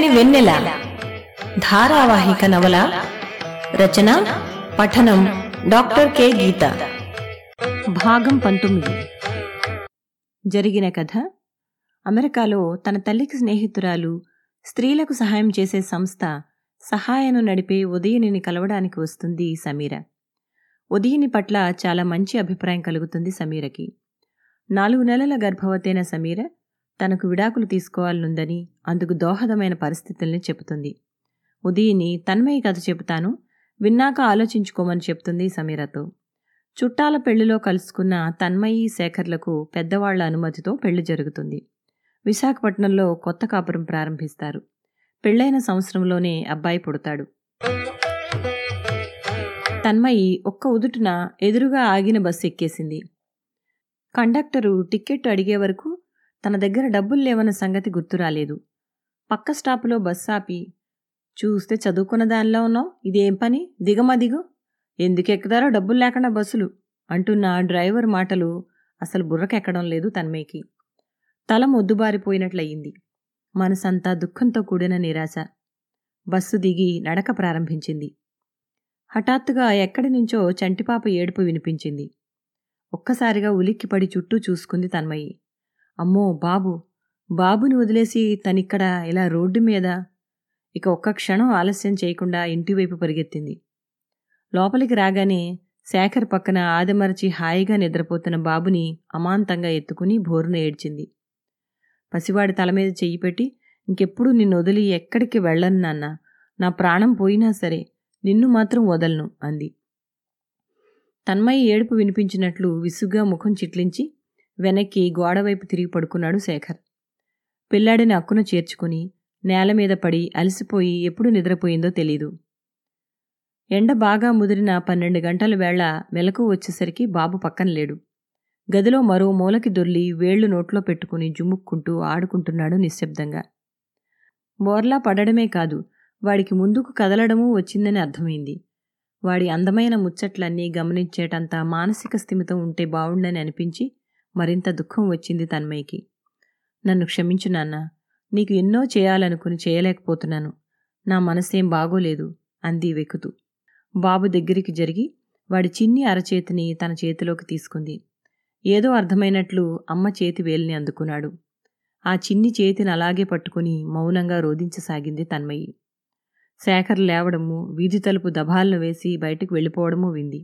చల్లని వెన్నెల ధారావాహిక నవల రచన పఠనం డాక్టర్ కె గీత. భాగం 19. జరిగిన కథ. అమెరికాలో తన తల్లికి స్నేహితురాలు, స్త్రీలకు సహాయం చేసే సంస్థ సహాయను నడిపే ఉదయనిని కలవడానికి వస్తుంది సమీర. ఉదయని పట్ల చాలా మంచి అభిప్రాయం కలుగుతుంది సమీరకి. 4 నెలల గర్భవతైన సమీర తనకు విడాకులు తీసుకోవాలనుందని అందుకు దోహదమైన పరిస్థితుల్ని చెబుతుంది. ఉదయని తన్మయి కథ చెబుతాను, విన్నాక ఆలోచించుకోమని చెప్తుంది సమీరతో. చుట్టాల పెళ్లిలో కలుసుకున్న తన్మయి, శేఖర్లకు పెద్దవాళ్ల అనుమతితో పెళ్లి జరుగుతుంది. విశాఖపట్నంలో కొత్త కాపురం ప్రారంభిస్తారు. పెళ్లైన సంవత్సరంలోనే అబ్బాయి పుడతాడు. తన్మయి ఒక్క ఉదుటున ఎదురుగా ఆగిన బస్సు ఎక్కేసింది. కండక్టరు టిక్కెట్ అడిగే వరకు తన దగ్గర డబ్బులు లేవన్న సంగతి గుర్తురాలేదు. పక్క స్టాపులో బస్సు ఆపి, చూస్తే చదువుకున్న దానిలో ఉన్నావు, ఇదేం పని, దిగమా దిగు, ఎందుకు ఎక్కుతారో డబ్బులు లేకుండా బస్సులు అంటున్న డ్రైవర్ మాటలు అసలు బుర్రకెక్కడం లేదు తన్మయికి. తల మొద్దుబారిపోయినట్లయింది. మనసంతా దుఃఖంతో కూడిన నిరాశ. బస్సు దిగి నడక ప్రారంభించింది. హఠాత్తుగా ఎక్కడి నుంచో చంటిపాప ఏడుపు వినిపించింది. ఒక్కసారిగా ఉలిక్కిపడి చుట్టూ చూసుకుంది తన్మయి. అమ్మో బాబు, బాబుని వదిలేసి తనిక్కడ ఇలా రోడ్డు మీద. ఇక ఒక్క క్షణం ఆలస్యం చేయకుండా ఇంటివైపు పరిగెత్తింది. లోపలికి రాగానే శేఖర్ పక్కన ఆదమరచి హాయిగా నిద్రపోతున్న బాబుని అమాంతంగా ఎత్తుకుని బోరున ఏడ్చింది. పసివాడి తల మీద చెయ్యి పెట్టి, ఇంకెప్పుడు నిన్ను వదిలి ఎక్కడికి వెళ్ళను నాన్న, నా ప్రాణం పోయినా సరే నిన్ను మాత్రం వదలను అంది. తన్మయి ఏడుపు వినిపించినట్లు విసుగ్గా ముఖం చిట్లించి వెనక్కి గోడవైపు తిరిగి పడుకున్నాడు శేఖర్. పిల్లాడిని అక్కున చేర్చుకుని నేల మీద పడి అలసిపోయి ఎప్పుడు నిద్రపోయిందో తెలీదు. ఎండ బాగా ముదిరిన 12 గంటల వేళ మెలకు వచ్చేసరికి బాబు పక్కన లేడు. గదిలో మరో మూలకి దొర్లి వేళ్లు నోట్లో పెట్టుకుని జుముక్కుంటూ ఆడుకుంటున్నాడు నిశ్శబ్దంగా. బోర్లా పడడమే కాదు, వాడికి ముందుకు కదలడమూ వచ్చిందని అర్థమైంది. వాడి అందమైన ముచ్చట్లన్నీ గమనించేటంత మానసిక స్థిమితం ఉంటే బావుండని అనిపించి మరింత దుఃఖం వచ్చింది తన్మయికి. నన్ను క్షమించు నాన్న, నీకు ఎన్నో చేయాలనుకుని చేయలేకపోతున్నాను, నా మనసేం బాగోలేదు అంది వెక్కుతూ. బాబు దగ్గరికి జరిగి వాడి చిన్ని అరచేతిని తన చేతిలోకి తీసుకుంది. ఏదో అర్థమైనట్లు అమ్మ చేతి వేలిని అందుకున్నాడు. ఆ చిన్ని చేతిని అలాగే పట్టుకుని మౌనంగా రోధించసాగింది తన్మయి. శేఖర్ లేవడము, వీధి తలుపు దబాలను వేసి బయటకు వెళ్ళిపోవడమూ వింది.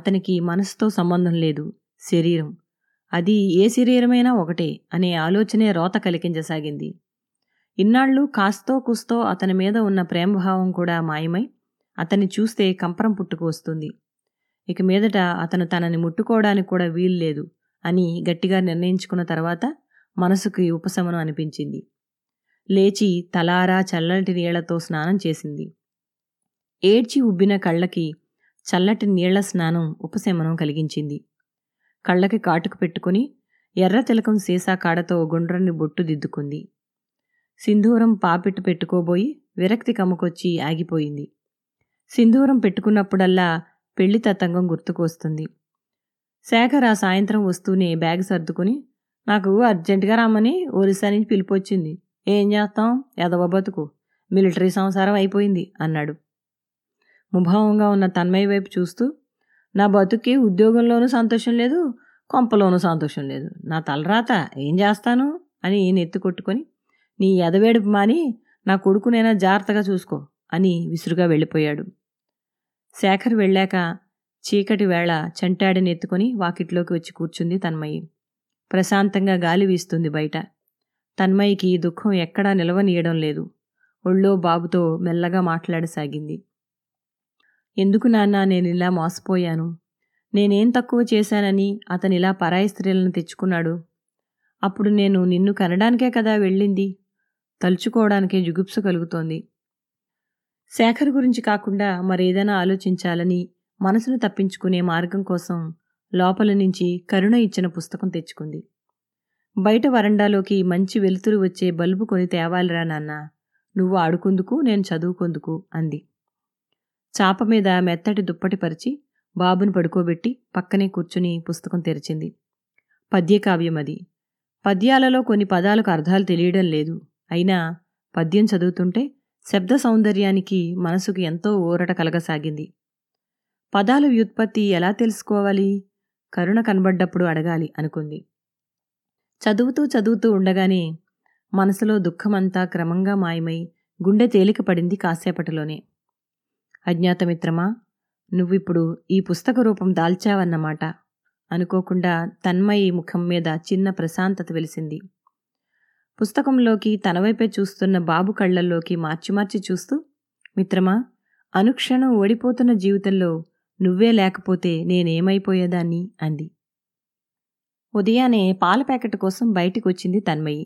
అతనికి మనసుతో సంబంధం లేదు, శరీరం, అది ఏ శరీరమైనా ఒకటే అనే ఆలోచనే రోత కలిగించసాగింది. ఇన్నాళ్ళు కాస్తో కుస్తో అతని మీద ఉన్న ప్రేమభావం కూడా మాయమై అతన్ని చూస్తే కంపరం పుట్టుకు వస్తుంది. ఇక మీదట అతను తనని ముట్టుకోవడానికి కూడా వీల్లేదు అని గట్టిగా నిర్ణయించుకున్న తర్వాత మనసుకి ఉపశమనం అనిపించింది. లేచి తలారా చల్లటి నీళ్లతో స్నానం చేసింది. ఏడ్చి ఉబ్బిన కళ్ళకి చల్లటి నీళ్ల స్నానం ఉపశమనం కలిగించింది. కళ్ళకి కాటుకు పెట్టుకుని ఎర్ర తిలకం సీసా కాడతో గుండ్రని బొట్టు దిద్దుకుంది. సింధూరం పాపిట్టు పెట్టుకోబోయి విరక్తి కమ్ముకొచ్చి ఆగిపోయింది. సింధూరం పెట్టుకున్నప్పుడల్లా పెళ్లి తతంగం గుర్తుకు వస్తుంది. శేఖర్ ఆ సాయంత్రం వస్తూనే బ్యాగ్ సర్దుకుని, నాకు అర్జెంటుగా రమ్మని ఒరిస్సా నుంచి పిలిపొచ్చింది, ఏం చేస్తాం, ఎదవ బతుకు, మిలిటరీ సంసారం అయిపోయింది అన్నాడు. ముభావంగా ఉన్న తన్మయి వైపు చూస్తూ, నా బతుక్కి ఉద్యోగంలోనూ సంతోషం లేదు, కొంపలోనూ సంతోషం లేదు, నా తలరాత, ఏం చేస్తాను అని నెత్తి కొట్టుకొని, నీ ఎదవేడుపు మాని నా కొడుకునైనా జాగ్రత్తగా చూసుకో అని విసురుగా వెళ్ళిపోయాడు. శేఖర్ వెళ్ళాక చీకటి వేళ చంటాడిని ఎత్తుకొని వాకిట్లోకి వచ్చి కూర్చుంది తన్మయి. ప్రశాంతంగా గాలి వీస్తుంది బయట. తన్మయికి దుఃఖం ఎక్కడా నిలవనీయడం లేదు. ఒళ్ళో బాబుతో మెల్లగా మాట్లాడసాగింది. ఎందుకు నాన్నా నేనిలా మోసపోయాను, నేనేం తక్కువ చేశానని అతనిలా పరాయి స్త్రీలను తెచ్చుకున్నాడు, అప్పుడు నేను నిన్ను కనడానికే కదా వెళ్ళింది, తలుచుకోవడానికే జుగుప్సు కలుగుతోంది. శేఖర్ గురించి కాకుండా మరేదైనా ఆలోచించాలని మనసును తప్పించుకునే మార్గం కోసం లోపల నుంచి కరుణ ఇచ్చిన పుస్తకం తెచ్చుకుంది. బయట వరండాలోకి మంచి వెలుతురు వచ్చే బల్బు కొని తేవాలిరా నాన్న, నువ్వు ఆడుకుందుకు నేను చదువుకుందుకు అంది. చాప మీద మెత్తటి దుప్పటి పరిచి బాబుని పడుకోబెట్టి పక్కనే కూర్చుని పుస్తకం తెరిచింది. పద్యకావ్యం అది. పద్యాలలో కొన్ని పదాలకు అర్థాలు తెలియడం లేదు, అయినా పద్యం చదువుతుంటే శబ్ద సౌందర్యానికి మనసుకు ఎంతో ఊరట కలగసాగింది. పదాల వ్యుత్పత్తి ఎలా తెలుసుకోవాలి? కరుణ కనబడ్డప్పుడు అడగాలి అనుకుంది. చదువుతూ చదువుతూ ఉండగానే మనసులో దుఃఖమంతా క్రమంగా మాయమై గుండె తేలిక పడింది. కాసేపటిలోనే అజ్ఞాతమిత్రమా, నువ్విప్పుడు ఈ పుస్తక రూపం దాల్చావన్నమాట అనుకోకుండా తన్మయి ముఖం మీద చిన్న ప్రశాంతత వెలిసింది. పుస్తకంలోకి తనవైపే చూస్తున్న బాబు కళ్ళల్లోకి మార్చి మార్చి చూస్తూ, మిత్రమా, అనుక్షణం ఓడిపోతున్న జీవితంలో నువ్వే లేకపోతే నేనేమైపోయేదాన్ని అంది. ఉదయానే పాల ప్యాకెట్ కోసం బయటికి వచ్చింది తన్మయి.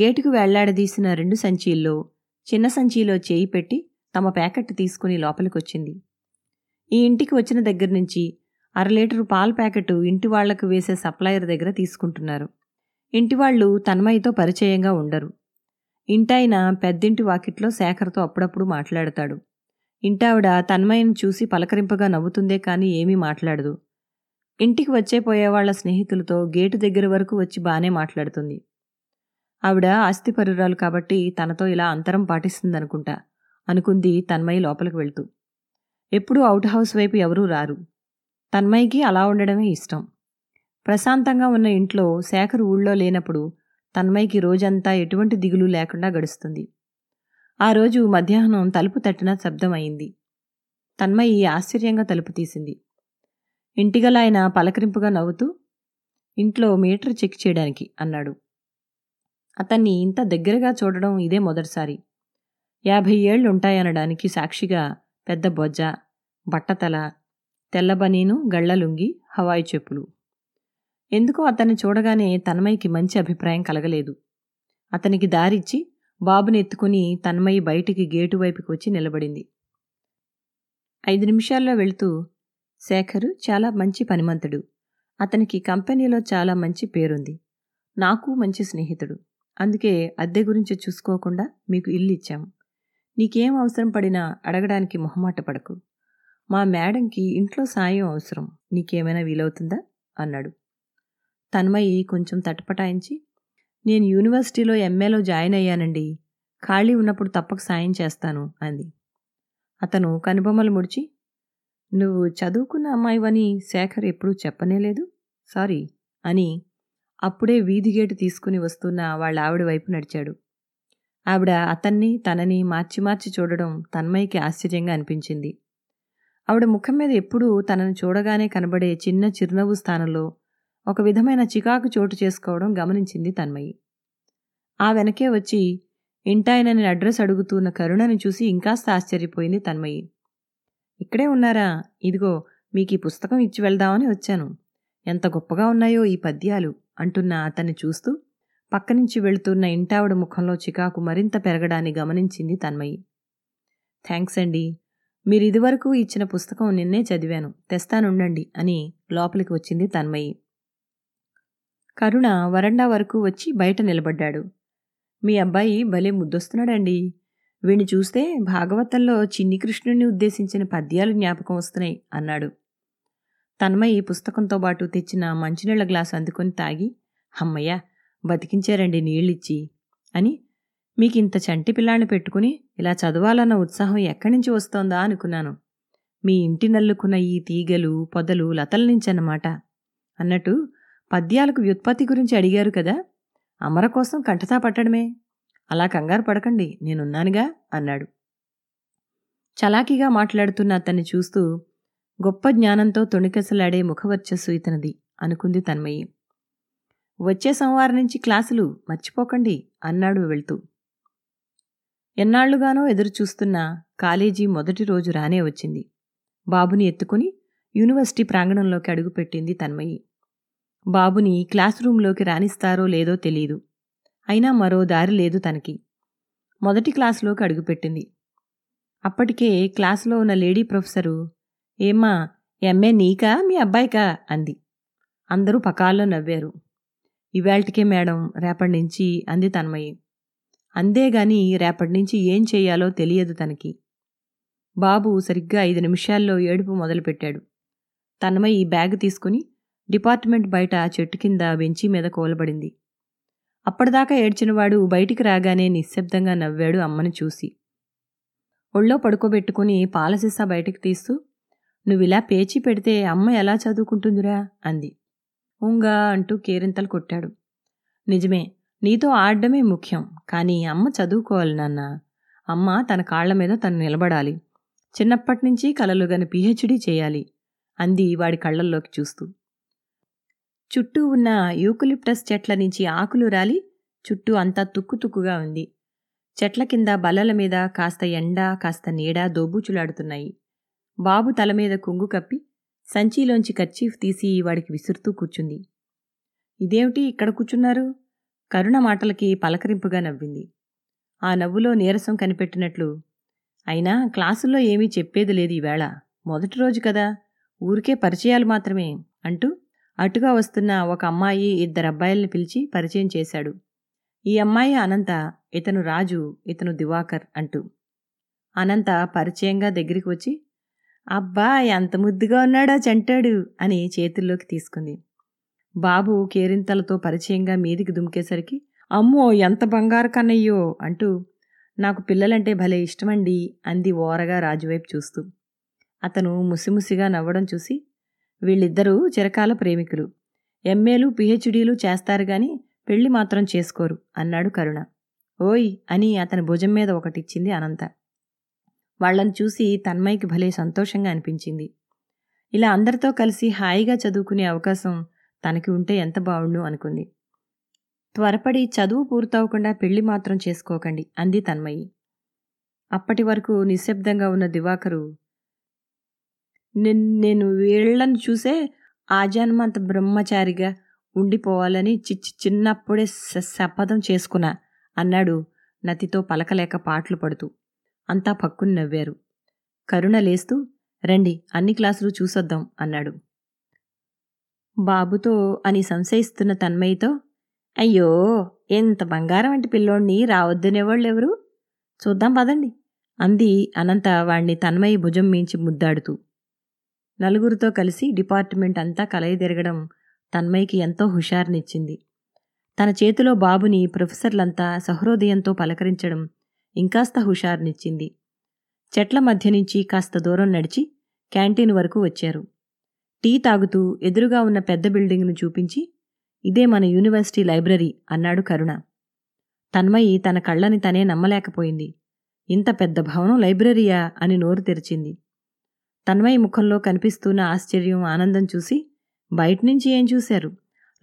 గేటుకు వెళ్లాడదీసిన రెండు సంచీల్లో చిన్న సంచీలో చేయి పెట్టి తమ ప్యాకెట్ తీసుకుని లోపలికొచ్చింది. ఈ ఇంటికి వచ్చిన దగ్గర నుంచి 1/లీటరు పాల ప్యాకెట్ ఇంటి వాళ్లకు వేసే సప్లయర్ దగ్గర తీసుకుంటున్నారు. ఇంటివాళ్లు తన్మయితో పరిచయంగా ఉండరు. ఇంటాయన పెద్దింటి వాకిట్లో శేఖర్తో అప్పుడప్పుడు మాట్లాడతాడు. ఇంటావిడ తన్మయిని చూసి పలకరింపగా నవ్వుతుందే కానీ ఏమీ మాట్లాడదు. ఇంటికి వచ్చేపోయేవాళ్ల స్నేహితులతో గేటు దగ్గర వరకు వచ్చి బానే మాట్లాడుతుంది. ఆవిడ ఆస్తిపరురాలు కాబట్టి తనతో ఇలా అంతరం పాటిస్తుందనుకుంటా అనుకుంది తన్మయి లోపలికి వెళ్తూ. ఎప్పుడూ అవుట్ హౌస్ వైపు ఎవరూ రారు. తన్మయికి అలా ఉండడమే ఇష్టం. ప్రశాంతంగా ఉన్న ఇంట్లో శేఖర్ ఊళ్ళో లేనప్పుడు తన్మయికి రోజంతా ఎటువంటి దిగులు లేకుండా గడుస్తుంది. ఆ రోజు మధ్యాహ్నం తలుపు తట్టిన శబ్దం అయింది. తన్మయి ఆశ్చర్యంగా తలుపు తీసింది. ఇంటిగల ఆయన పలకరింపుగా నవ్వుతూ, ఇంట్లో మీటర్ చెక్ చేయడానికి అన్నాడు. అతన్ని ఇంత దగ్గరగా చూడడం ఇదే మొదటిసారి. 50 ఏళ్ళు ఉంటాయనడానికి సాక్షిగా పెద్ద బొజ్జ, బట్టతల, తెల్ల బనీను, గళ్లలుంగి, హవాయి చెప్పులు. ఎందుకో అతన్ని చూడగానే తన్మయికి మంచి అభిప్రాయం కలగలేదు. అతనికి దారిచ్చి బాబుని ఎత్తుకుని తన్మయి బయటికి గేటు వైపుకి వచ్చి నిలబడింది. 5 నిమిషాల్లో వెళుతూ, శేఖరు చాలా మంచి పనిమంతుడు, అతనికి కంపెనీలో చాలా మంచి పేరుంది, నాకు మంచి స్నేహితుడు, అందుకే అద్దె గురించి చూసుకోకుండా మీకు ఇల్లు ఇచ్చాం. నీకేం అవసరం పడినా అడగడానికి మొహమాట పడకు. మా మేడంకి ఇంట్లో సాయం అవసరం, నీకేమైనా వీలవుతుందా అన్నాడు. తన్మయి కొంచెం తటపటాయించి, నేను యూనివర్సిటీలో ఎంఏలో జాయిన్ అయ్యానండి, ఖాళీ ఉన్నప్పుడు తప్పక సాయం చేస్తాను అంది. అతను కనుబొమ్మలు ముడిచి, నువ్వు చదువుకున్న అమ్మాయివని శేఖర్ ఎప్పుడూ చెప్పనేలేదు, సారీ అని అప్పుడే వీధి గేటు తీసుకుని వస్తున్న వాళ్ళ ఆవిడ వైపు నడిచాడు. ఆవిడ అతన్ని తనని మార్చి మార్చి చూడడం తన్మయికి ఆశ్చర్యంగా అనిపించింది. ఆవిడ ముఖం మీద ఎప్పుడూ తనను చూడగానే కనబడే చిన్న చిరునవ్వు స్థానంలో ఒక విధమైన చికాకు చోటు చేసుకోవడం గమనించింది తన్మయి. ఆ వెనకే వచ్చి ఇంటాయనని అడ్రస్ అడుగుతున్న కరుణని చూసి ఇంకాస్త ఆశ్చర్యపోయింది తన్మయి. ఇక్కడే ఉన్నారా? ఇదిగో మీకు ఈ పుస్తకం ఇచ్చి వెళ్దామని వచ్చాను. ఎంత గొప్పగా ఉన్నాయో ఈ పద్యాలు అంటున్న అతన్ని చూస్తూ పక్కనుంచి వెళుతున్న ఇంటావిడ ముఖంలో చికాకు మరింత పెరగడాన్ని గమనించింది తన్మయి. థ్యాంక్స్ అండి, మీరు ఇదివరకు ఇచ్చిన పుస్తకం నిన్నే చదివాను, తెస్తానుండండి అని లోపలికి వచ్చింది తన్మయి. కరుణ వరండా వరకు వచ్చి బయట నిలబడ్డాడు. మీ అబ్బాయి భలే ముద్దొస్తున్నాడండి, వీణ్ణి చూస్తే భాగవతంలో చిన్ని కృష్ణుని ఉద్దేశించిన పద్యాలు జ్ఞాపకం వస్తున్నాయి అన్నాడు. తన్మయి పుస్తకంతో పాటు తెచ్చిన మంచినీళ్ల గ్లాసు అందుకొని తాగి, అమ్మయ్య బతికించారండి నీళ్ళిచ్చి అని, మీకింత చంటి పిల్లాన్ని పెట్టుకుని ఇలా చదవాలన్న ఉత్సాహం ఎక్కడి నుంచి వస్తోందా అనుకున్నాను, మీ ఇంటి నల్లుకున్న ఈ తీగలు పొదలు లతల నుంచన్నమాట. అన్నట్టు పద్యాలకు వ్యుత్పత్తి గురించి అడిగారు కదా, అమర కోసం కంఠతా పట్టడమే, అలా కంగారు పడకండి, నేనున్నానుగా అన్నాడు. చలాకీగా మాట్లాడుతున్న అతన్ని చూస్తూ గొప్ప జ్ఞానంతో తొణికెసలాడే ముఖవర్చస్సు ఇతనిది అనుకుంది తన్మయి. వచ్చే సోమవారం నుంచి క్లాసులు మర్చిపోకండి అన్నాడు వెళ్తూ. ఎన్నాళ్లుగానో ఎదురుచూస్తున్న కాలేజీ మొదటి రోజు రానే వచ్చింది. బాబుని ఎత్తుకుని యూనివర్సిటీ ప్రాంగణంలోకి అడుగుపెట్టింది తన్మయి. బాబుని క్లాస్ రూంలోకి రాణిస్తారో లేదో తెలీదు, అయినా మరో దారి లేదు తనకి. మొదటి క్లాసులోకి అడుగుపెట్టింది. అప్పటికే క్లాసులో ఉన్న లేడీ ప్రొఫెసరు, ఏమ్మా ఎంఏ నీకా మీ అబ్బాయికా అంది. అందరూ పకాల్లో నవ్వారు. ఇవాళ్టికే మేడం, రేపటి నుంచి అంది తన్మయి. అందేగాని రేపటి నుంచి ఏం చేయాలో తెలియదు తనకి. బాబు సరిగ్గా 5 నిమిషాల్లో ఏడుపు మొదలుపెట్టాడు. తన్మయి బ్యాగ్ తీసుకుని డిపార్ట్మెంట్ బయట చెట్టు కింద బెంచి మీద కోలబడింది. అప్పటిదాకా ఏడ్చినవాడు బయటికి రాగానే నిశ్శబ్దంగా నవ్వాడు అమ్మను చూసి. ఒళ్ళో పడుకోబెట్టుకుని పాలసీసా బయటికి తీస్తూ, నువ్విలా పేచి పెడితే అమ్మ ఎలా చదువుకుంటుందిరా అంది. ఉంగా అంటూ కేరింతలు కొట్టాడు. నిజమే, నీతో ఆడడమే ముఖ్యం, కానీ అమ్మ చదువుకోవాలి నాన్న. అమ్మ తన కాళ్ల మీద తను నిలబడాలి. చిన్నప్పటి నుంచి కలలు గని పిహెచ్డీ చేయాలి అంది వాడి కళ్ళల్లోకి చూస్తూ. చుట్టూ ఉన్న యూకలిప్టస్ చెట్ల నుంచి ఆకులు రాలి చుట్టూ అంతా తుక్కుతుక్కుగా ఉంది. చెట్ల కింద బల్లల మీద కాస్త ఎండ కాస్త నీడ దోబూచులాడుతున్నాయి. బాబు తల మీద కొంగు కప్పి సంచిలోంచి కర్చీఫ్ తీసి వాడికి విసురుతూ కూర్చుంది. ఇదేమిటి ఇక్కడ కూర్చున్నారు? కరుణ మాటలకి పలకరింపుగా నవ్వింది. ఆ నవ్వులో నీరసం కనిపెట్టినట్లు. అయినా క్లాసుల్లో ఏమీ చెప్పేది లేదు ఈవేళ, మొదటి రోజు కదా, ఊరికే పరిచయాలు మాత్రమే అంటూ అటుగా వస్తున్న ఒక అమ్మాయి ఇద్దరబ్బాయిల్ని పిలిచి పరిచయం చేశాడు. ఈ అమ్మాయి అనంత, ఇతను రాజు, ఇతను దివాకర్ అంటూ. అనంత పరిచయంగా దగ్గరికి వచ్చి, అబ్బా ఎంత ముద్దుగా ఉన్నాడో చంటాడు అని చేతుల్లోకి తీసుకుంది. బాబు కేరింతలతో పరిచయంగా మీదికి దుమికేసరికి, అమ్మో ఎంత బంగారు కన్నయ్యో అంటూ, నాకు పిల్లలంటే భలే ఇష్టమండి అంది ఓరగా రాజువైపు చూస్తూ. అతను ముసిముసిగా నవ్వడం చూసి, వీళ్ళిద్దరూ చిరకాల ప్రేమికులు, ఎంఏలు పిహెచ్డీలు చేస్తారు గాని పెళ్లి మాత్రం చేసుకోరు అన్నాడు కరుణ. ఓయ్ అని అతని భుజం మీద ఒకటిచ్చింది అనంత. వాళ్లను చూసి తన్మయ్యకి భలే సంతోషంగా అనిపించింది. ఇలా అందరితో కలిసి హాయిగా చదువుకునే అవకాశం తనకి ఉంటే ఎంత బావుండు అనుకుంది. త్వరపడి చదువు పూర్తవకుండా పెళ్లి మాత్రం చేసుకోకండి అంది తన్మయ్యి. అప్పటి వరకు నిశ్శబ్దంగా ఉన్న దివాకరు, నేను వీళ్లను చూసే ఆజన్మంత బ్రహ్మచారిగా ఉండిపోవాలని చిన్నప్పుడే శపథం చేసుకున్నా అన్నాడు నతితో పలకలేక పాటలు పడుతూ. అంతా పక్కున నవ్వారు. కరుణ లేస్తూ, రండి అన్ని క్లాసులు చూసొద్దాం అన్నాడు. బాబుతో అని సంశయిస్తున్న తన్మయ్యతో, అయ్యో ఎంత బంగారం వంటి పిల్లోడిని రావద్దనేవాళ్ళెవరు, చూద్దాం పదండి అంది అనంత వాణ్ణి తన్మయ్య భుజం మించి ముద్దాడుతూ. నలుగురితో కలిసి డిపార్ట్మెంట్ అంతా కలయిదిరగడం తన్మయ్యకి ఎంతో హుషారునిచ్చింది. తన చేతిలో బాబుని ప్రొఫెసర్లంతా సహృదయంతో పలకరించడం ఇంకాస్త హుషారునిచ్చింది. చెట్ల మధ్య నుంచి కాస్త దూరం నడిచి క్యాంటీన్ వరకు వచ్చారు. టీ తాగుతూ ఎదురుగా ఉన్న పెద్ద బిల్డింగ్ను చూపించి, ఇదే మన యూనివర్సిటీ లైబ్రరీ అన్నాడు కరుణ. తన్మయ్యి తన కళ్ళని తనే నమ్మలేకపోయింది. ఇంత పెద్ద భవనం లైబ్రరీయా అని నోరు తెరిచింది. తన్మయ్య ముఖంలో కనిపిస్తున్న ఆశ్చర్యం, ఆనందం చూసి, బయటనుంచి ఏం చూశారు,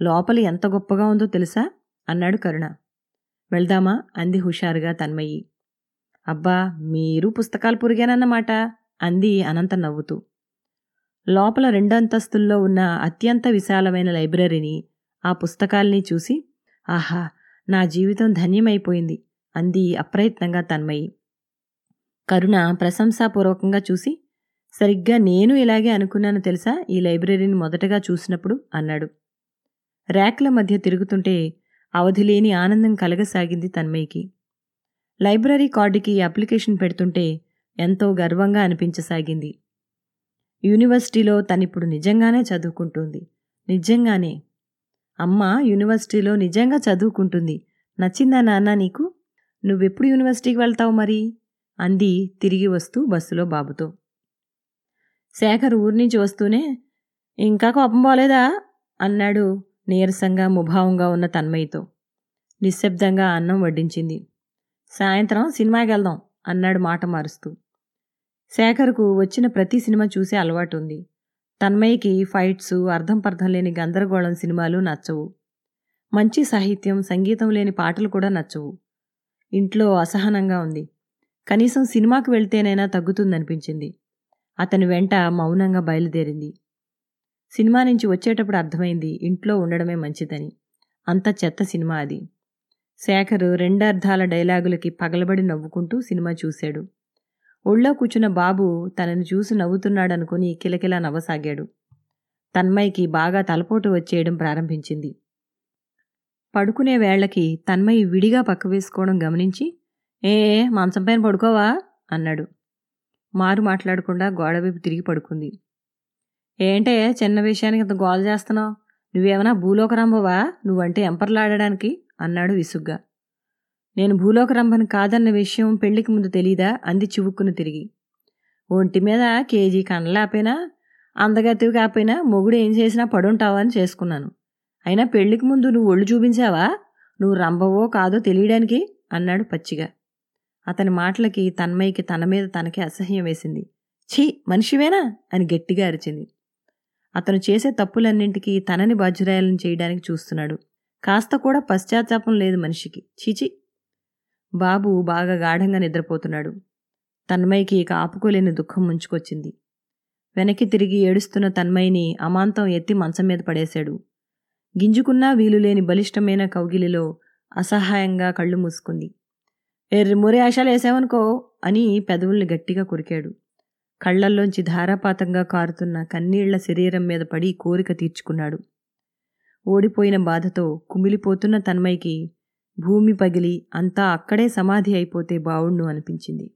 లోపలి ఎంత గొప్పగా ఉందో తెలుసా అన్నాడు కరుణ. వెళ్దామా అంది హుషారుగా తన్మయ్యి. అబ్బా మీరు పుస్తకాలు పురిగానన్నమాట అంది అనంత నవ్వుతూ. లోపల రెండంతస్తుల్లో ఉన్న అత్యంత విశాలమైన లైబ్రరీని, ఆ పుస్తకాల్ని చూసి, ఆహా నా జీవితం ధన్యమైపోయింది అంది అప్రయత్నంగా తన్మయ్యి. కరుణ ప్రశంసాపూర్వకంగా చూసి, సరిగ్గా నేను ఇలాగే అనుకున్నాను తెలుసా ఈ లైబ్రరీని మొదటగా చూసినప్పుడు అన్నాడు. ర్యాక్ల మధ్య తిరుగుతుంటే అవధిలేని ఆనందం కలగసాగింది తన్మయ్యకి. లైబ్రరీ కార్డుకి అప్లికేషన్ పెడుతుంటే ఎంతో గర్వంగా అనిపించసాగింది. యూనివర్సిటీలో తనిప్పుడు నిజంగానే చదువుకుంటుంది, నిజంగానే అమ్మ యూనివర్సిటీలో నిజంగా చదువుకుంటుంది. నచ్చిందా నాన్న నీకు? నువ్వెప్పుడు యూనివర్సిటీకి వెళ్తావు మరి అంది తిరిగి వస్తూ బస్సులో బాబుతో. శేఖర్ ఊరి నుంచి వస్తూనే, ఇంకా కోపం పోలేదా అన్నాడు నీరసంగా ముభావంగా ఉన్న తన్మయ్యతో. నిశ్శబ్దంగా అన్నం వడ్డించింది. సాయంత్రం సినిమాకి వెళ్దాం అన్నాడు మాట మారుస్తూ. శేఖర్కు వచ్చిన ప్రతి సినిమా చూసే అలవాటు ఉంది. తన్మయ్యకి ఫైట్స్, అర్థం పర్థం లేని గందరగోళం సినిమాలు నచ్చవు. మంచి సాహిత్యం, సంగీతం లేని పాటలు కూడా నచ్చవు. ఇంట్లో అసహనంగా ఉంది. కనీసం సినిమాకు వెళ్తేనైనా తగ్గుతుందనిపించింది. అతని వెంట మౌనంగా బయలుదేరింది. సినిమా నుంచి వచ్చేటప్పుడు అర్థమైంది ఇంట్లో ఉండడమే మంచిదని. అంత చెత్త సినిమా అది. శేఖర్ రెండర్థాల డైలాగులకి పగలబడి నవ్వుకుంటూ సినిమా చూశాడు. ఒళ్ళో కూర్చున్న బాబు తనను చూసి నవ్వుతున్నాడనుకుని కిలకిలా నవ్వసాగాడు. తన్మయ్యకి బాగా తలపోటు వచ్చేయడం ప్రారంభించింది. పడుకునే వేళ్లకి తన్మయ్య విడిగా పక్కవేసుకోవడం గమనించి, ఏ మాంసం పైన పడుకోవా అన్నాడు. మారు మాట్లాడకుండా గోడవైపు తిరిగి పడుకుంది. ఏంటే చిన్న విషయానికి ఇంత గోల చేస్తున్నావు, నువ్వేమైనా భూలోకరాంబవా, నువ్వంటే ఎంపర్లాడడానికి అన్నాడు విసుగ్గా. నేను భూలోకరంభను కాదన్న విషయం పెళ్లికి ముందు తెలీదా అంది చివుక్కును తిరిగి. ఒంటి మీద కేజీ కనలాపోయినా అందగతివి కాపోయినా మొగుడు ఏం చేసినా పడుంటావా అని చేసుకున్నాను. అయినా పెళ్లికి ముందు నువ్వు ఒళ్ళు చూపించావా? నువ్వు రంభవో కాదో తెలియడానికి అన్నాడు పచ్చిగా. అతని మాటలకి తన్మయ్యకి తన మీద తనకే అసహ్యం వేసింది. ఛీ, మనిషివేనా అని గట్టిగా అరిచింది. అతను చేసే తప్పులన్నింటికీ తనని బాధ్యురాయాలను చేయడానికి చూస్తున్నాడు. కాస్త కూడా పశ్చాత్తాపం లేదు మనిషికి. చీచి. బాబు బాగా గాఢంగా నిద్రపోతున్నాడు. తన్మయ్యకి ఇక ఆపుకోలేని దుఃఖం ముంచుకొచ్చింది. వెనక్కి తిరిగి ఏడుస్తున్న తన్మయ్యని అమాంతం ఎత్తి మంచం మీద పడేశాడు. గింజుకున్నా వీలులేని బలిష్టమైన కౌగిలిలో అసహాయంగా కళ్ళు మూసుకుంది. ఎర్రి మురి ఆశాలు వేసావనుకో అని పెదవుల్ని గట్టిగా కొరికాడు. కళ్లల్లోంచి ధారాపాతంగా కారుతున్న కన్నీళ్ల శరీరం మీద పడి కోరిక తీర్చుకున్నాడు. ఓడిపోయిన బాధతో కుమిలిపోతున్న తన్మయ్యకి భూమి పగిలి అంతా అక్కడే సమాధి అయిపోతే బావుణ్ణు అనిపించింది.